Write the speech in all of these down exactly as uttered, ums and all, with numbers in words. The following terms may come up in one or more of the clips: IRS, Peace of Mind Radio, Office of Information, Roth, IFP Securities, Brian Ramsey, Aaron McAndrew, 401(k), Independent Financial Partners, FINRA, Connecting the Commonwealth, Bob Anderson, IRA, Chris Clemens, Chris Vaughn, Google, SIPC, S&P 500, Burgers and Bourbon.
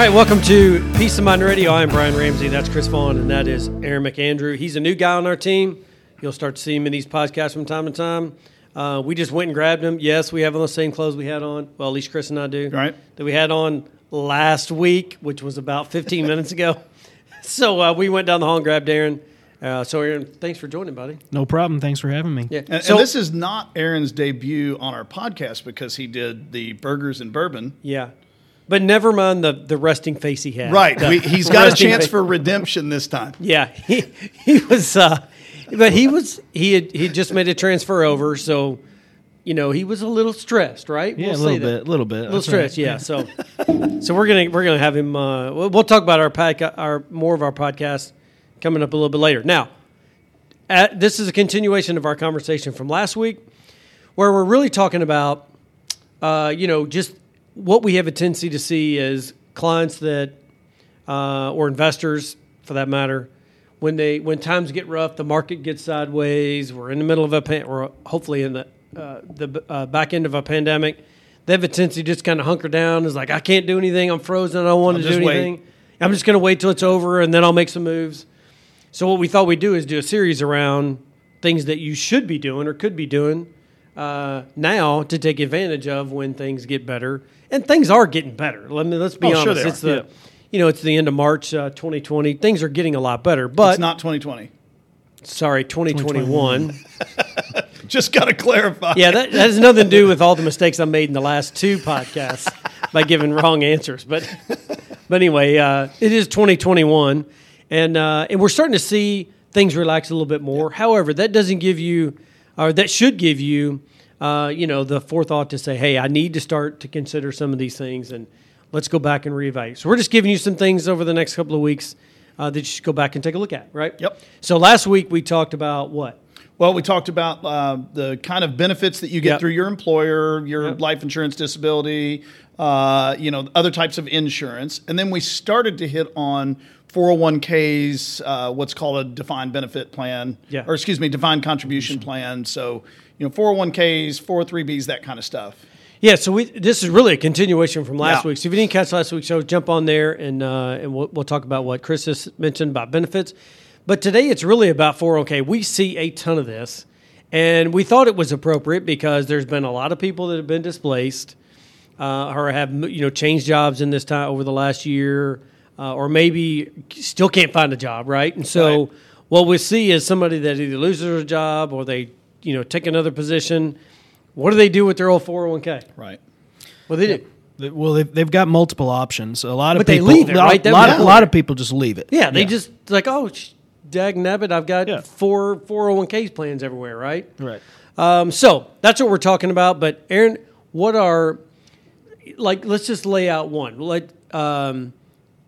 All right, welcome to Peace of Mind Radio. I'm Brian Ramsey. That's Chris Vaughn, and that is Aaron McAndrew. He's a new guy on our team. You'll start to see him in these podcasts from time to time. Uh, we just went and grabbed him. Yes, we have on the same clothes we had on. Well, at least Chris and I do. Right. That we had on last week, which was about fifteen minutes ago. So uh, we went down the hall and grabbed Aaron. Uh, so, Aaron, thanks for joining, buddy. No problem. Thanks for having me. Yeah. And, so, and this is not Aaron's debut on our podcast because he did the Burgers and Bourbon. Yeah. But never mind the, the resting face he had. Right. The, we, he's got a chance face. for redemption this time. Yeah. He, he was... Uh, But he was he had he just made a transfer over, so you know he was a little stressed, right? Yeah, we'll a little bit, a little bit, a little That's stressed. Right. Yeah, so so we're gonna we're gonna have him. Uh, we'll, we'll talk about our podca- our more of our podcast coming up a little bit later. Now, at, this is a continuation of our conversation from last week, where we're really talking about uh, you know just what we have a tendency to see as clients that uh, or investors for that matter. When they when times get rough, the market gets sideways. We're in the middle of a pan, or hopefully in the uh, the uh, back end of a pandemic. They have a tendency to just kind of hunker down. It's like I can't do anything. I'm frozen. I don't want I'll to do anything. Wait. I'm just going to wait till it's over, and then I'll make some moves. So what we thought we'd do is do a series around things that you should be doing or could be doing uh, now to take advantage of when things get better. And things are getting better. Let me let's be oh, honest. Sure it's the yeah. You know, it's the end of March uh, twenty twenty. Things are getting a lot better, but... It's not twenty twenty. Sorry, twenty twenty-one. Just got to clarify. Yeah, that, that has nothing to do with all the mistakes I made in the last two podcasts by giving wrong answers. But but anyway, uh, it is twenty twenty-one, and uh, and we're starting to see things relax a little bit more. However, that doesn't give you, or that should give you, uh, you know, the forethought to say, hey, I need to start to consider some of these things, and... Let's go back and reevaluate. So we're just giving you some things over the next couple of weeks uh, that you should go back and take a look at, right? Yep. So last week we talked about what? Well, we talked about uh, the kind of benefits that you get yep. through your employer, your yep. life insurance, disability, uh, you know, other types of insurance. And then we started to hit on four oh one k's, uh, what's called a defined benefit plan, yeah. or excuse me, defined contribution plan. So, you know, four oh one k's, four oh three b's, that kind of stuff. Yeah, so we this is really a continuation from last yeah. week. So if you didn't catch last week's show, jump on there, and uh, and we'll, we'll talk about what Chris has mentioned about benefits. But today it's really about four oh one k. We see a ton of this, and we thought it was appropriate because there's been a lot of people that have been displaced uh, or have you know changed jobs in this time over the last year, uh, or maybe still can't find a job, right? And so right. what we see is somebody that either loses a job or they you know take another position. What do they do with their old four oh one k? Right. Well, they do. Well, they've, they've got multiple options. A lot of but people, they leave it, right? A lot, lot, of, lot of people just leave it. Yeah, they yeah. just like, oh, dag nabbit, I've got yeah. four four oh one k plans everywhere, right? Right. Um, so that's what we're talking about. But Aaron, what are like? Let's just lay out one. Like, um,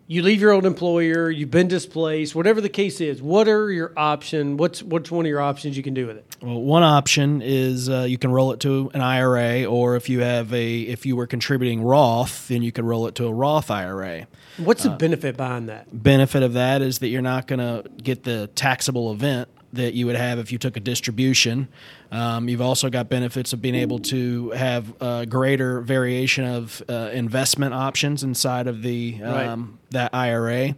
you leave your old employer, you've been displaced, whatever the case is. What are your options? What's what's one of your options you can do with it? Well, one option is uh, you can roll it to an I R A, or if you have a if you were contributing Roth, then you can roll it to a Roth I R A. What's the uh, benefit behind that? Benefit of that is that you're not going to get the taxable event that you would have if you took a distribution. Um, you've also got benefits of being able to have a greater variation of uh, investment options inside of the um, right. that I R A.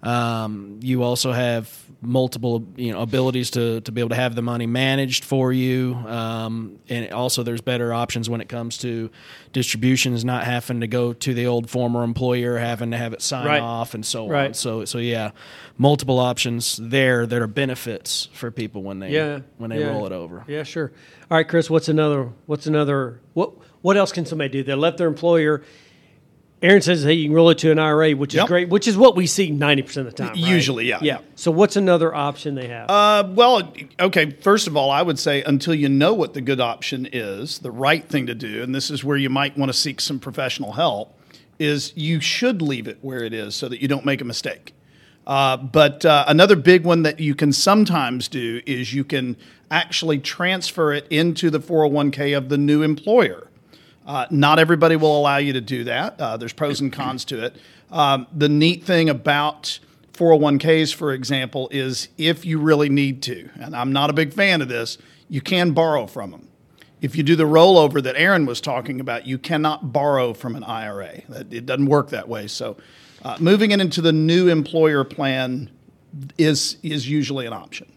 Um, you also have multiple you know, abilities to, to be able to have the money managed for you. Um, and also there's better options when it comes to distributions, not having to go to the old former employer, having to have it sign right. off and so right. on. So, so yeah, multiple options there that are benefits for people when they, yeah. when they yeah. roll it over. Yeah, sure. All right, Chris, what's another, what's another, what, what else can somebody do? They left their employer. Aaron says, hey, you can roll it to an I R A, which yep. is great, which is what we see ninety percent of the time, right? Usually, yeah. Yeah. So what's another option they have? Uh, well, okay, first of all, I would say until you know what the good option is, the right thing to do, and this is where you might want to seek some professional help, is you should leave it where it is so that you don't make a mistake. Uh, but uh, another big one that you can sometimes do is you can actually transfer it into the four oh one k of the new employer. Uh, not everybody will allow you to do that. Uh, there's pros and cons to it. Um, the neat thing about four oh one k's, for example, is if you really need to, and I'm not a big fan of this, you can borrow from them. If you do the rollover that Aaron was talking about, you cannot borrow from an I R A. It doesn't work that way. So Uh, moving it into the new employer plan is is usually an option.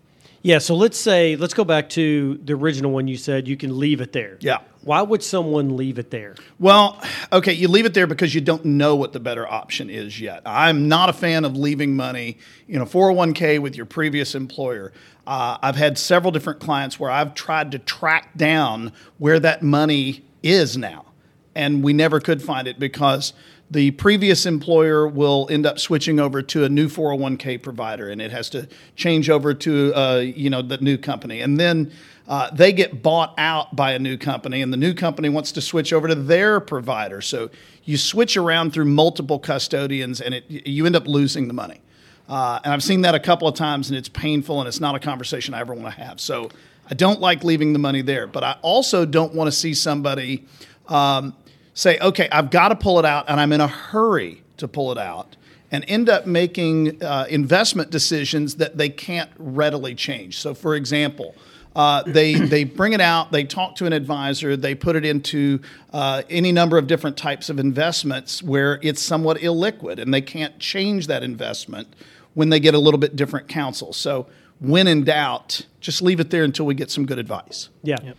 Yeah, so let's say, let's go back to the original one you said, you can leave it there. Yeah. Why would someone leave it there? Well, okay, you leave it there because you don't know what the better option is yet. I'm not a fan of leaving money in a four oh one k with your previous employer. Uh, I've had several different clients where I've tried to track down where that money is now, and we never could find it because the previous employer will end up switching over to a new four oh one k provider, and it has to change over to uh, you know the new company. And then uh, they get bought out by a new company, and the new company wants to switch over to their provider. So you switch around through multiple custodians, and it you end up losing the money. Uh, and I've seen that a couple of times, and it's painful, and it's not a conversation I ever want to have. So I don't like leaving the money there. But I also don't want to see somebody um, – say, okay, I've got to pull it out, and I'm in a hurry to pull it out, and end up making uh, investment decisions that they can't readily change. So, for example, uh, they they bring it out, they talk to an advisor, they put it into uh, any number of different types of investments where it's somewhat illiquid, and they can't change that investment when they get a little bit different counsel. So, when in doubt, just leave it there until we get some good advice. Yeah. Yep.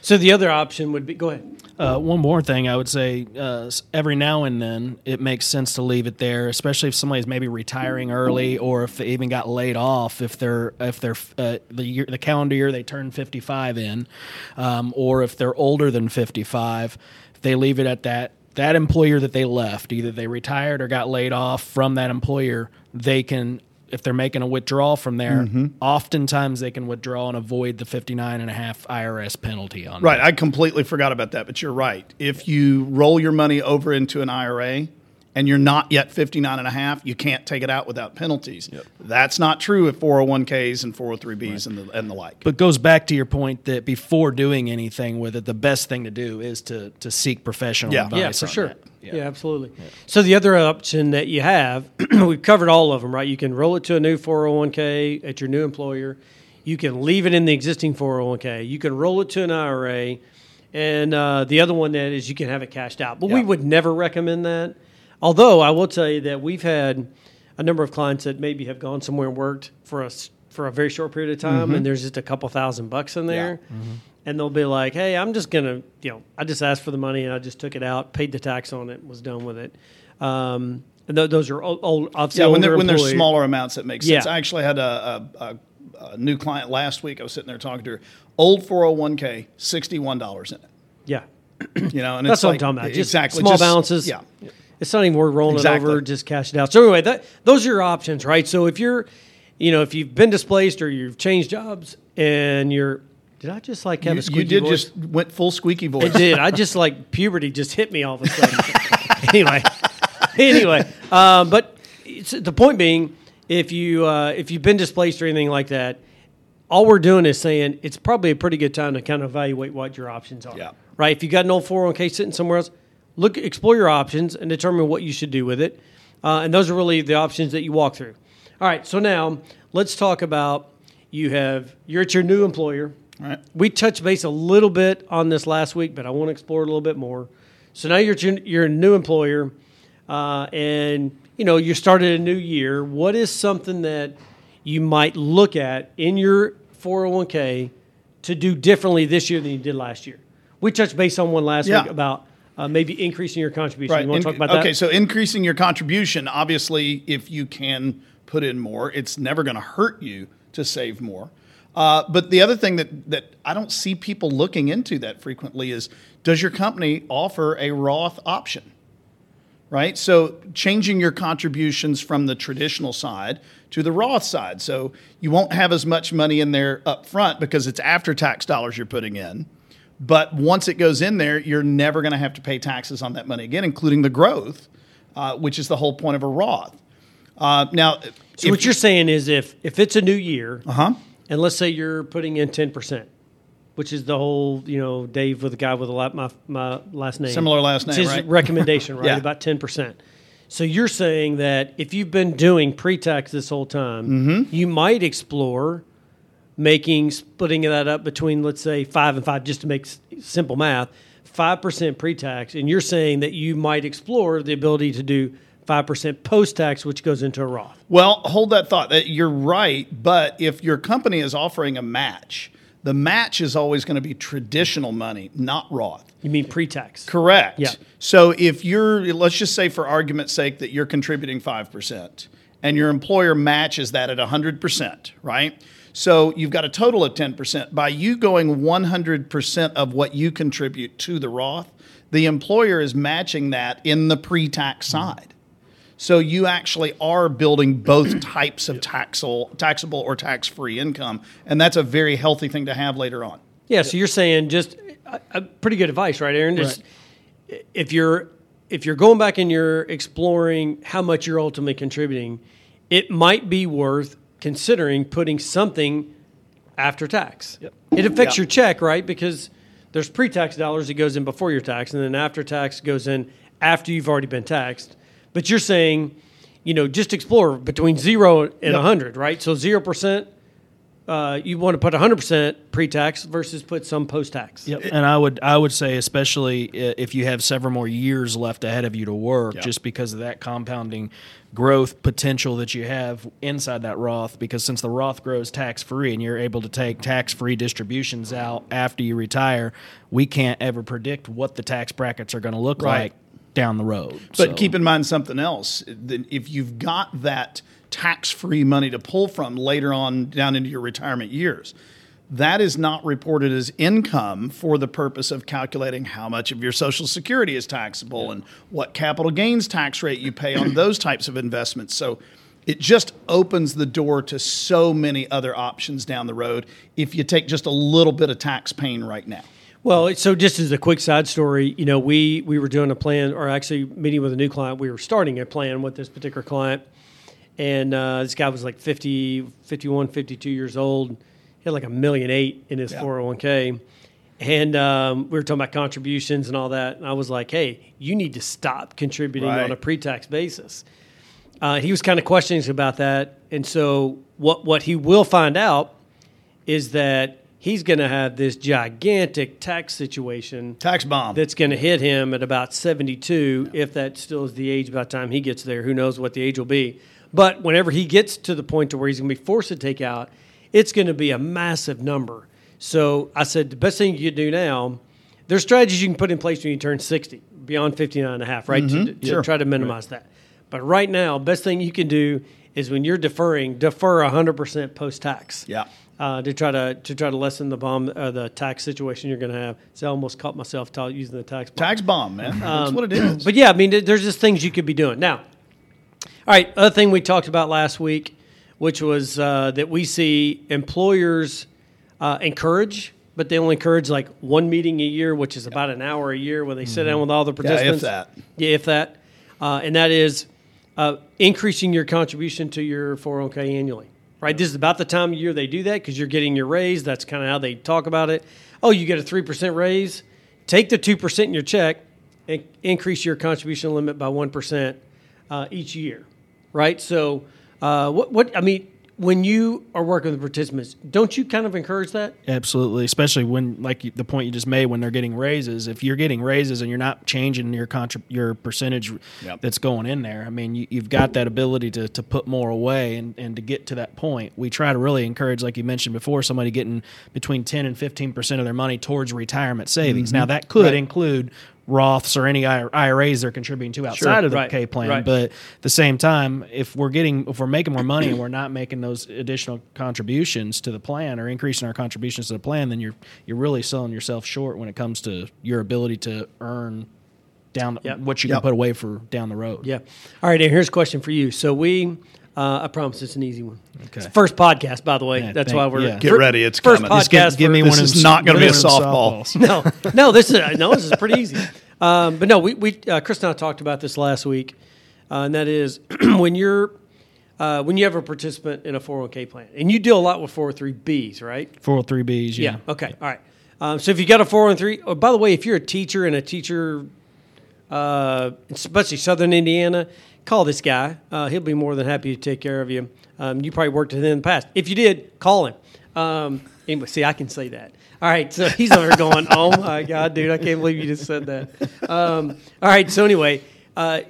So the other option would be, go ahead. Uh, one more thing I would say, uh, every now and then it makes sense to leave it there, especially if somebody's maybe retiring early or if they even got laid off, if they're if they're uh, the year, the calendar year they turn fifty-five in, um, or if they're older than fifty-five, if they leave it at that. That employer that they left, either they retired or got laid off from that employer, they can. If they're making a withdrawal from there, mm-hmm. oftentimes they can withdraw and avoid the fifty-nine and a half I R S penalty on right. That. I completely forgot about that, but you're right. If you roll your money over into an I R A and you're not yet fifty-nine and a half, you can't take it out without penalties. Yep. That's not true of four oh one k's and four oh three b's right. and, the, and the like. But goes back to your point that before doing anything with it, the best thing to do is to to seek professional yeah. advice. Yeah, for on sure. That. Yeah, yeah, absolutely. Yeah. So the other option that you have, we've covered all of them, right? You can roll it to a new four oh one k at your new employer. You can leave it in the existing four oh one k. You can roll it to an I R A. And uh, the other one that is you can have it cashed out. But yeah. we would never recommend that. Although I will tell you that we've had a number of clients that maybe have gone somewhere and worked for us for a very short period of time, mm-hmm. and there's just a couple thousand bucks in there. Yeah. Mm-hmm. And they'll be like, hey, I'm just going to, you know, I just asked for the money and I just took it out, paid the tax on it, was done with it. Um, and th- those are old, old obviously yeah, when older they're, when there's smaller amounts, it makes yeah. sense. I actually had a, a, a, a new client last week. I was sitting there talking to her. Old four oh one k, sixty-one dollars in it. Yeah. You know, and that's it's what like, I'm talking about. Just exactly. Small just, balances. Yeah. It's not even worth rolling exactly. it over, just cash it out. So anyway, that those are your options, right? So if you're, you know, if you've been displaced or you've changed jobs and you're, Did I just like have you, a squeaky voice? You did voice? Just went full squeaky voice. It did. I just like puberty just hit me all of a sudden. anyway, anyway. Um, but it's, the point being, if you uh, if you've been displaced or anything like that, all we're doing is saying it's probably a pretty good time to kind of evaluate what your options are. Yeah. Right. If you got an old four oh one k sitting somewhere else, look, explore your options and determine what you should do with it. Uh, and those are really the options that you walk through. All right. So now let's talk about you have you're at your new employer. All right. We touched base a little bit on this last week, but I want to explore it a little bit more. So now you're you're a new employer, uh, and you know you started a new year. What is something that you might look at in your four oh one k to do differently this year than you did last year? We touched base on one last yeah. week about uh, maybe increasing your contribution. Right. You want to in- talk about okay, that? Okay, so increasing your contribution. Obviously, if you can put in more, it's never going to hurt you to save more. Uh, but the other thing that, that I don't see people looking into that frequently is, does your company offer a Roth option, right? So changing your contributions from the traditional side to the Roth side. So you won't have as much money in there up front because it's after-tax dollars you're putting in. But once it goes in there, you're never going to have to pay taxes on that money again, including the growth, uh, which is the whole point of a Roth. Uh, now, So if, what you're saying is if, if it's a new year – uh-huh. And let's say you're putting in ten percent, which is the whole, you know, Dave with the guy with a la- my, my last name. Similar last name, it's his right? recommendation, right? yeah. About ten percent. So you're saying that if you've been doing pre-tax this whole time, mm-hmm. you might explore making, splitting that up between, let's say, five and five, just to make s- simple math, five percent pre-tax. And you're saying that you might explore the ability to do five percent post-tax, which goes into a Roth. Well, hold that thought. You're right, but if your company is offering a match, the match is always going to be traditional money, not Roth. You mean pre-tax? Correct. Yeah. So if you're, let's just say for argument's sake that you're contributing five percent and your employer matches that at one hundred percent, right? So you've got a total of ten percent. By you going one hundred percent of what you contribute to the Roth, the employer is matching that in the pre-tax side. So you actually are building both types of taxable, taxable or tax-free income, and that's a very healthy thing to have later on. Yeah, so you're saying just uh, uh, pretty good advice, right, Aaron? Just, right. If you're if you're going back and you're exploring how much you're ultimately contributing, it might be worth considering putting something after tax. Yep. It affects yep. your check, right? Because there's pre-tax dollars that goes in before your tax, and then after tax goes in after you've already been taxed. But you're saying, you know, just explore between zero and yep. one hundred, right? So zero percent, uh, you want to put one hundred percent pre-tax versus put some post-tax. Yep. And I would I would say, especially if you have several more years left ahead of you to work, yep. just because of that compounding growth potential that you have inside that Roth, because since the Roth grows tax-free and you're able to take tax-free distributions out after you retire, we can't ever predict what the tax brackets are going to look right. like down the road. But so. Keep in mind something else. If you've got that tax-free money to pull from later on down into your retirement years, that is not reported as income for the purpose of calculating how much of your Social Security is taxable yeah. and what capital gains tax rate you pay on those types of investments. So it just opens the door to so many other options down the road if you take just a little bit of tax pain right now. Well, so just as a quick side story, you know, we, we were doing a plan, or actually meeting with a new client. We were starting a plan with this particular client, and uh, this guy was like fifty, fifty-one, fifty-two years old. He had like a million eight in his yeah. four oh one k. And um, we were talking about contributions and all that. And I was like, hey, you need to stop contributing right. on a pre-tax basis. Uh, he was kind of questioning about that. And so what, what he will find out is that he's going to have this gigantic tax situation. Tax bomb. That's going to hit him at about seventy-two, yeah. if that still is the age by the time he gets there. Who knows what the age will be. But whenever he gets to the point to where he's going to be forced to take out, it's going to be a massive number. So I said, the best thing you can do now, there's strategies you can put in place when you turn sixty, beyond fifty-nine and a half, right? Mm-hmm. To, to sure. try to minimize right. that. But right now, best thing you can do is when you're deferring, defer one hundred percent post-tax. Yeah. Uh, to try to to try to lessen the bomb, uh, the tax situation you're going to have. So I almost caught myself t- using the tax bomb. Tax bomb, man. Um, That's what it is. But yeah, I mean, there's just things you could be doing. Now, all right, other thing we talked about last week, which was uh, that we see employers uh, encourage, but they only encourage like one meeting a year, which is about an hour a year when they mm-hmm. sit down with all the participants. Yeah, if that. Yeah, if that. Uh, and that is uh, increasing your contribution to your four oh one k annually. Right, this is about the time of year they do that because you're getting your raise. That's kind of how they talk about it. Oh, you get a three percent raise. Take the two percent in your check and increase your contribution limit by one percent uh, each year, right? So uh, what, what – I mean, when you are working with participants, don't you kind of encourage that? Absolutely, especially when, like the point you just made, when they're getting raises. If you're getting raises and you're not changing your contra- your percentage yep. that's going in there, I mean, you, you've got that ability to, to put more away and, and to get to that point. We try to really encourage, like you mentioned before, somebody getting between ten and fifteen percent of their money towards retirement savings. Mm-hmm. Now, that could right. include Roths or any I R As they're contributing to outside sure, of the right, K plan, right. but at the same time, if we're getting, if we're making more money and we're not making those additional contributions to the plan or increasing our contributions to the plan, then you're you're really selling yourself short when it comes to your ability to earn down yep. what you can yep. put away for down the road. Yeah. All right, and here's a question for you. So we, uh, I promise it's an easy one. Okay. It's the first podcast, by the way. Yeah, That's thank, why we're yeah. get ready. It's first coming. Podcast. Get, give me this one. This is not going to be a softball. no, no. This is no. This is pretty easy. Um, but no, we we uh, Chris and I talked about this last week, uh, and that is when you're uh, when you have a participant in a four oh one k plan, and you deal a lot with four oh three b's, right? four oh three b's. Yeah. yeah. Okay. Yeah. All right. Um, so if you got a four oh three, oh, by the way, if you're a teacher and a teacher, uh, especially Southern Indiana, call this guy. Uh, he'll be more than happy to take care of you. Um, you probably worked with him in the past. If you did, call him. Um, anyway, see, I can say that. All right, so he's over there going, oh, my God, dude, I can't believe you just said that. Um, all right, so anyway, uh,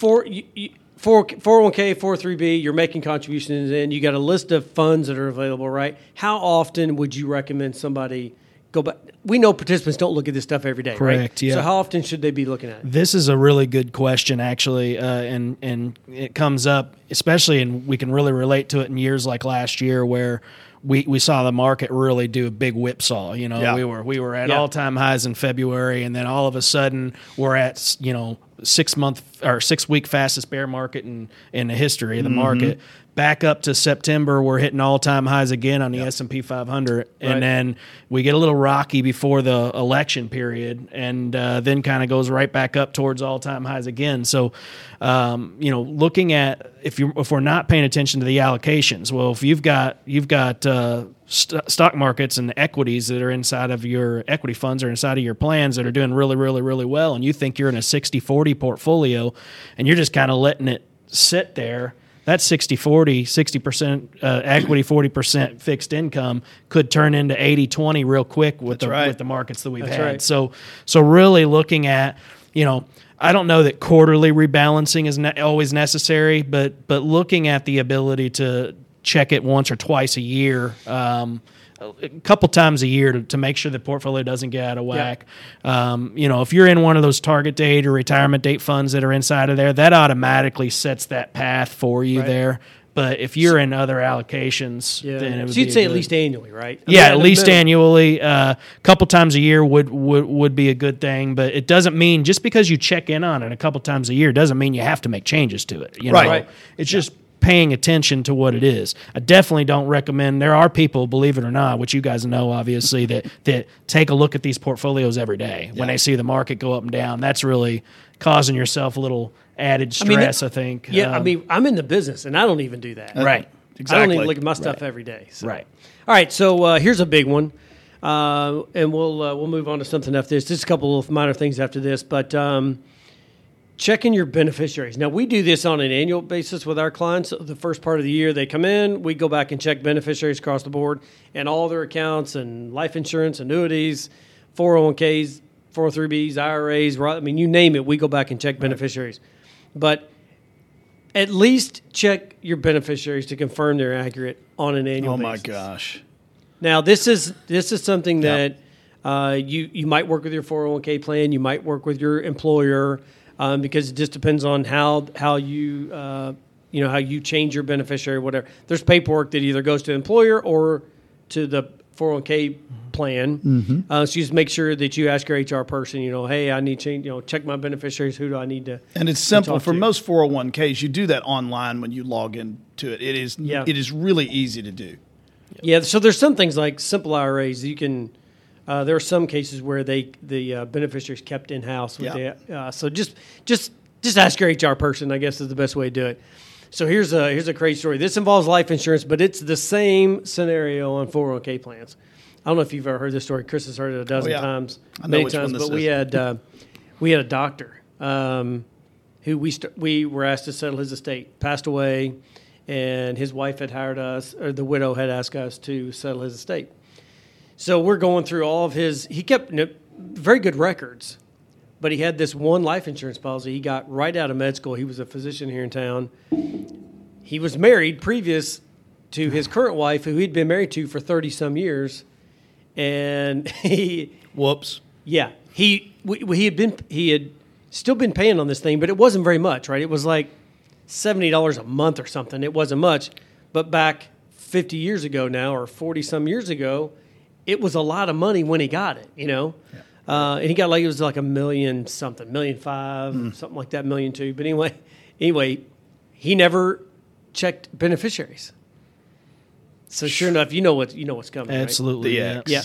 for you, you, for four oh one k, four oh three b, you're making contributions in, you got a list of funds that are available, right? How often would you recommend somebody go back? We know participants don't look at this stuff every day, correct, right? Correct, yeah. So how often should they be looking at it? This is a really good question, actually, uh, and, and it comes up, especially, and we can really relate to it in years like last year where we, we saw the market really do a big whipsaw. You know, yeah. we were we were at yeah. all-time highs in February, and then all of a sudden we're at, you know, six-month or six-week fastest bear market in, in the history of the mm-hmm. market. Back up to September, we're hitting all-time highs again on the yep. S and P five hundred, right. And then we get a little rocky before the election period, and uh, then kind of goes right back up towards all-time highs again. So, um, you know, looking at if you if we're not paying attention to the allocations, well, if you've got you've got uh, st- stock markets and equities that are inside of your equity funds or inside of your plans that are doing really, really, really well, and you think you're in a sixty forty portfolio, and you're just kind of letting it sit there. That sixty forty, sixty percent uh, equity, forty percent fixed income could turn into eighty twenty real quick with, the, right. with the markets that we've That's had. Right. So, so really looking at, you know, I don't know that quarterly rebalancing is ne- always necessary, but but looking at the ability to check it once or twice a year, um, a couple times a year to, to make sure the portfolio doesn't get out of whack. Yeah. Um, you know, if you're in one of those target date or retirement date funds that are inside of there, that automatically sets that path for you right. there. But if you're in other allocations, yeah. then it would so you'd be say good, at least annually, right? I yeah, mean, at least middle. annually. A uh, couple times a year would, would would be a good thing, but it doesn't mean just because you check in on it a couple times a year doesn't mean you have to make changes to it. You know? Right. right. It's yeah. just paying attention to what it is. I definitely don't recommend. There are people, believe it or not, which you guys know obviously, that that take a look at these portfolios every day yeah. when they see the market go up and down. That's really causing yourself a little added stress, I, mean, I think. Yeah, um, I mean, I'm in the business, and I don't even do that. Right, exactly. I don't even look at my stuff right. every day. So. Right. All right, so uh, here's a big one, uh, and we'll uh, we'll move on to something after this. Just a couple of minor things after this, but um, checking your beneficiaries. Now, we do this on an annual basis with our clients. The first part of the year, they come in, we go back and check beneficiaries across the board and all their accounts and life insurance, annuities, four oh one k's, four oh three b's, I R A's, I mean, you name it, we go back and check right. beneficiaries. But at least check your beneficiaries to confirm they're accurate on an annual basis. Oh, my basis. gosh. Now, this is this is something yep. that uh, you, you might work with your four oh one k plan. You might work with your employer um, because it just depends on how how you uh, you know how you change your beneficiary, whatever. There's paperwork that either goes to the employer or to the four oh one k plan. Mm-hmm. Uh, so you just make sure that you ask your H R person, you know, hey, I need to change, you know, check my beneficiaries. Who do I need to? And it's simple for to? most four oh one k's. You do that online when you log into it. It is, yeah. it is really easy to do. Yeah. So there's some things like simple I R A's. You can, uh, there are some cases where they, the uh, beneficiaries kept in house. Yeah. Uh, so just, just, just ask your H R person, I guess, is the best way to do it. So here's a here's a crazy story. This involves life insurance, but it's the same scenario on four oh one k plans. I don't know if you've ever heard this story. Chris has heard it a dozen oh, yeah. times, I know many which times. One this but is. we had uh, we had a doctor um, who we st- we were asked to settle his estate. Passed away, and his wife had hired us, or the widow had asked us to settle his estate. So we're going through all of his. He kept very good records, but he had this one life insurance policy he got right out of med school. He was a physician here in town. He was married previous to his current wife, who he'd been married to for thirty some years. And he, whoops. Yeah. He, we, we, he had been, he had still been paying on this thing, but it wasn't very much, right? It was like seventy dollars a month or something. It wasn't much, but back fifty years ago now, or forty some years ago, it was a lot of money when he got it, you know? Yeah. Uh, and he got like, it was like a million something, million five, mm. something like that, million two. But anyway, anyway, he never checked beneficiaries. So sure enough, you know what you know what's coming. Absolutely, right? The X. Yeah.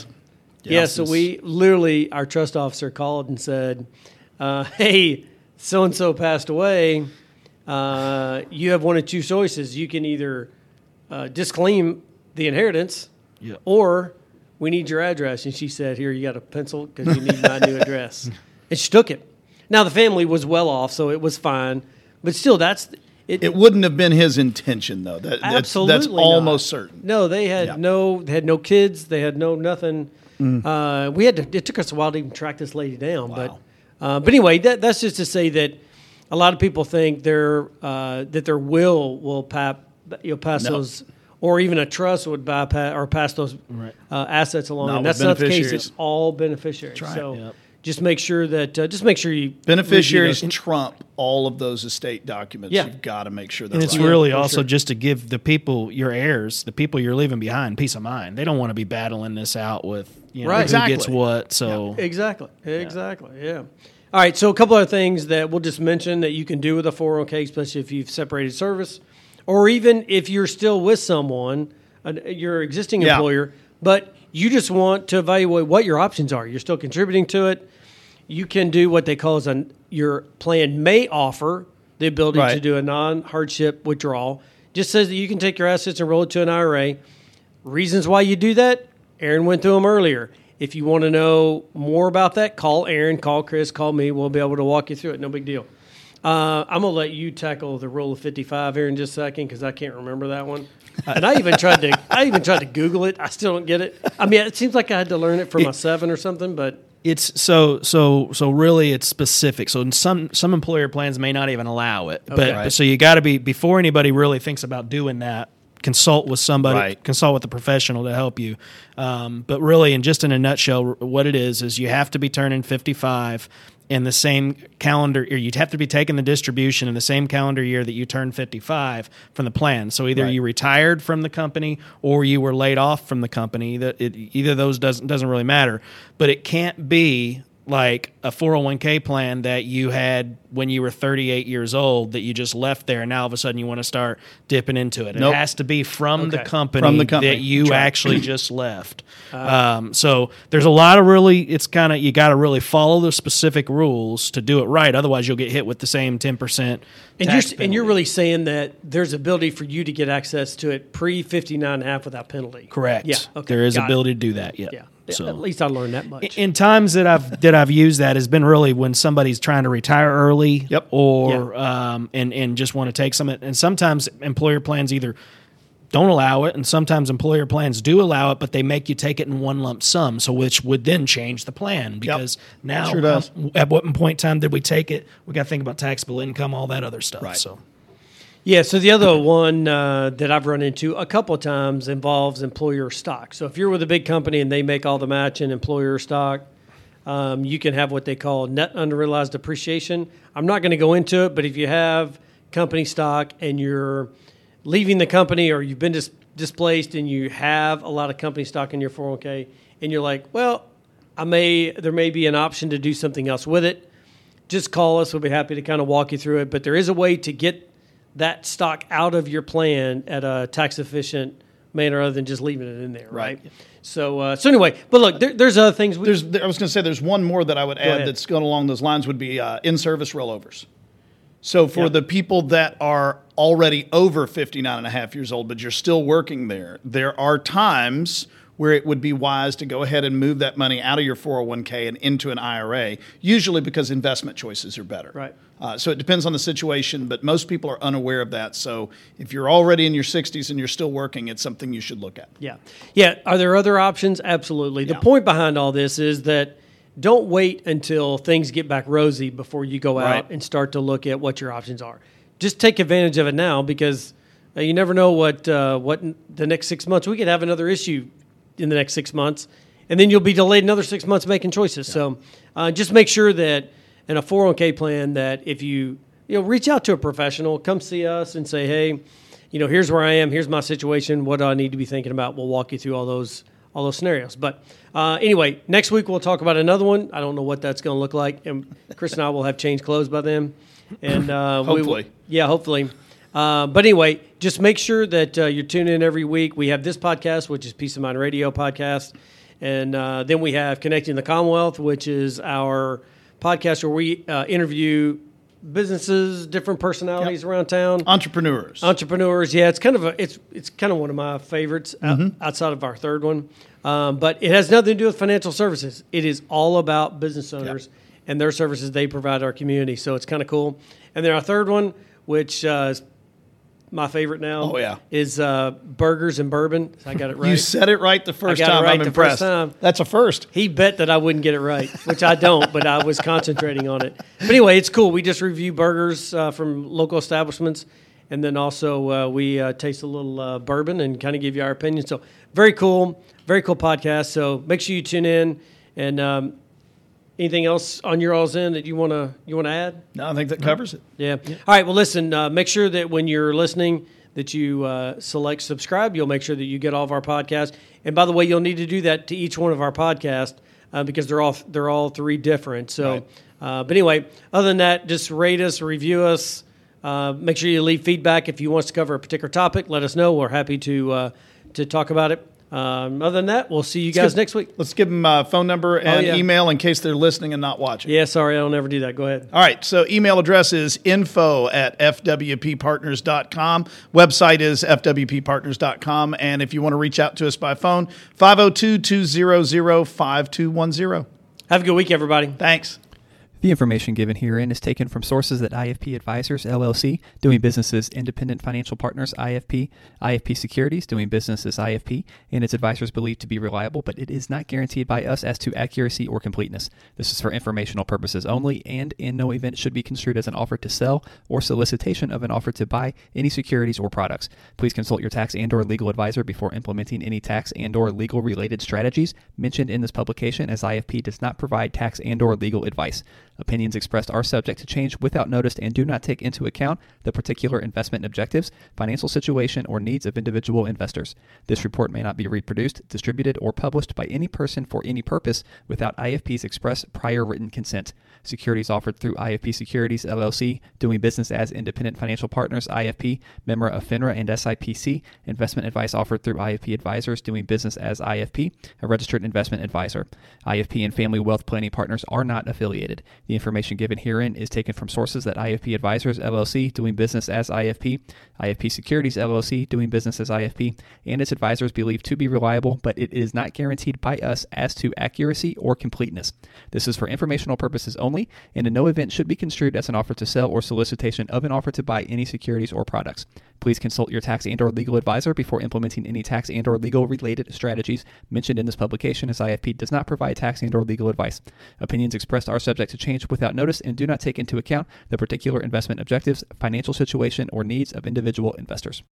yeah, yeah. So we literally, our trust officer called and said, uh, "Hey, so and so passed away. Uh, you have one of two choices. You can either uh, disclaim the inheritance, yeah. or we need your address." And she said, "Here, you got a pencil because you need my new address." And she took it. Now, the family was well off, so it was fine. But still, that's it. It wouldn't have been his intention, though. That, absolutely, that's, that's almost not certain. No, they had yeah. no, they had no kids. They had no nothing. Mm. Uh, we had to. It took us a while to even track this lady down. Wow. But, uh, but anyway, that, that's just to say that a lot of people think their uh, that their will will pass, you'll pass no. those, or even a trust would bypass or pass those right. uh, assets along. Not and that's not the case. It's all beneficiaries. Right. So yep. just make sure that uh, just make sure you beneficiaries trump all of those estate documents. Yeah. You've got to make sure that. And it's right. really yeah, also sure. just to give the people, your heirs, the people you're leaving behind, peace of mind. They don't want to be battling this out with you know right. who exactly. gets what. So yeah. exactly, yeah. exactly, yeah. All right, so a couple other things that we'll just mention that you can do with a four oh one k, especially if you've separated service, or even if you're still with someone, uh, your existing yeah. employer, but you just want to evaluate what your options are. You're still contributing to it. You can do what they call as a, your plan may offer the ability right. to do a non-hardship withdrawal. Just says that you can take your assets and roll it to an I R A. Reasons why you do that, Aaron went through them earlier. If you want to know more about that, call Aaron, call Chris, call me. We'll be able to walk you through it. No big deal. Uh, I'm going to let you tackle the rule of fifty-five here in just a second because I can't remember that one. And I even tried to I even tried to Google it. I still don't get it. I mean, it seems like I had to learn it from it, my seven or something, but it's so so so really it's specific. So in some some employer plans may not even allow it. Okay. But right. so you got to be before anybody really thinks about doing that. Consult with somebody, right. consult with a professional to help you. Um, but really, and just in a nutshell, what it is, is you have to be turning fifty-five in the same calendar year. You'd have to be taking the distribution in the same calendar year that you turned fifty-five from the plan. So either right. you retired from the company or you were laid off from the company. That either of those doesn't, doesn't really matter. But it can't be like a four oh one k plan that you had when you were thirty-eight years old that you just left there and now all of a sudden you want to start dipping into it. Nope. It has to be from, okay. the, company from the company that you Try. actually just left. Uh, um, so there's a lot of really, it's kind of, you got to really follow the specific rules to do it right. Otherwise you'll get hit with the same ten percent. And you're, and you're really saying that there's ability for you to get access to it pre fifty-nine and a half without penalty. Correct. Yeah. Okay. There is Got ability it. to do that. Yeah. yeah. So, at least I learned that much. In times that I've that I've used that has been really when somebody's trying to retire early, yep. or yeah. um, and and just want to take some. And sometimes employer plans either don't allow it, and sometimes employer plans do allow it, but they make you take it in one lump sum. So which would then change the plan because yep. now sure does. At what point in time did we take it? We got to think about taxable income, all that other stuff. Right. So. Yeah, so the other one uh, that I've run into a couple of times involves employer stock. So if you're with a big company and they make all the match in employer stock, um, you can have what they call net unrealized depreciation. I'm not going to go into it, but if you have company stock and you're leaving the company or you've been dis- displaced and you have a lot of company stock in your four oh one k and you're like, well, I may there may be an option to do something else with it, just call us. We'll be happy to kind of walk you through it. But there is a way to get that stock out of your plan at a tax-efficient manner other than just leaving it in there, right? right. So uh, so anyway, but look, there, there's other things. We, there's, there, I was going to say there's one more that I would add go that's going along those lines would be uh, in-service rollovers. So for yeah. the people that are already over fifty-nine and a half years old, but you're still working there, there are times where it would be wise to go ahead and move that money out of your four oh one k and into an I R A, usually because investment choices are better. Right. Uh, so it depends on the situation, but most people are unaware of that. So if you're already in your sixties and you're still working, it's something you should look at. Yeah. Yeah. Are there other options? Absolutely. Yeah. The point behind all this is that don't wait until things get back rosy before you go out right. and start to look at what your options are. Just take advantage of it now because you never know what uh, what the next six months. We could have another issue in the next six months, and then you'll be delayed another six months making choices. Yeah. So uh, just make sure that in a four oh one k plan that if you, you know, reach out to a professional, come see us and say, hey, you know, here's where I am, here's my situation, what do I need to be thinking about? We'll walk you through all those all those scenarios. But uh, anyway, next week we'll talk about another one. I don't know what that's going to look like, and Chris and I will have changed clothes by then. And uh, hopefully. We will, yeah, hopefully. Uh, but anyway, just make sure that uh, you're tuned in every week. We have this podcast, which is Peace of Mind Radio podcast. And uh, then we have Connecting the Commonwealth, which is our podcast where we uh, interview businesses, different personalities yep. around town. Entrepreneurs. Entrepreneurs, yeah. It's kind of a, it's it's kind of one of my favorites mm-hmm. outside of our third one. Um, but it has nothing to do with financial services. It is all about business owners yep. and their services they provide our community. So it's kind of cool. And then our third one, which uh, is my favorite now. Oh, yeah. Is uh, Burgers and Bourbon. I got it right. You said it right the first I got time. It right I'm the impressed. First time. That's a first. He bet that I wouldn't get it right, which I don't, but I was concentrating on it. But anyway, it's cool. We just review burgers uh, from local establishments, and then also uh, we uh, taste a little uh, bourbon and kind of give you our opinion. So very cool, very cool podcast. So make sure you tune in. And um, anything else on your all's end that you want to you want to add? No, I think that covers it. Yeah. yeah. All right. Well, listen, uh, make sure that when you're listening that you uh, select subscribe. You'll make sure that you get all of our podcasts. And by the way, you'll need to do that to each one of our podcasts uh, because they're all they're all three different. So, right. uh, but anyway, other than that, just rate us, review us. Uh, make sure you leave feedback. If you want us to cover a particular topic, let us know. We're happy to uh, to talk about it. Um, other than that, we'll see you let's guys give, next week. Let's give them a uh, phone number and oh, yeah. email in case they're listening and not watching. Yeah, sorry, I don't ever do that. Go ahead. All right, so email address is info at f w p partners dot com. Website is f w p partners dot com. And if you want to reach out to us by phone, five oh two, two hundred, five two one zero. Have a good week, everybody. Thanks. The information given herein is taken from sources at I F P Advisors, L L C, doing business as Independent Financial Partners, I F P, I F P Securities, doing business as I F P, and its advisors believed to be reliable, but it is not guaranteed by us as to accuracy or completeness. This is for informational purposes only, and in no event should be construed as an offer to sell or solicitation of an offer to buy any securities or products. Please consult your tax and or legal advisor before implementing any tax and or legal related strategies mentioned in this publication, as I F P does not provide tax and or legal advice. Opinions expressed are subject to change without notice and do not take into account the particular investment objectives, financial situation, or needs of individual investors. This report may not be reproduced, distributed, or published by any person for any purpose without I F P's express prior written consent. Securities offered through I F P Securities, L L C, doing business as Independent Financial Partners, I F P, member of FINRA and S I P C. Investment advice offered through I F P Advisors, doing business as I F P, a registered investment advisor. I F P and Family Wealth Planning Partners are not affiliated. The information given herein is taken from sources at I F P Advisors, L L C, doing business as I F P, I F P Securities, L L C, doing business as I F P, and its advisors believed to be reliable, but it is not guaranteed by us as to accuracy or completeness. This is for informational purposes only, and in no event should be construed as an offer to sell or solicitation of an offer to buy any securities or products. Please consult your tax and or legal advisor before implementing any tax and or legal related strategies mentioned in this publication, as I F P does not provide tax and or legal advice. Opinions expressed are subject to change without notice and do not take into account the particular investment objectives, financial situation, or needs of individual investors.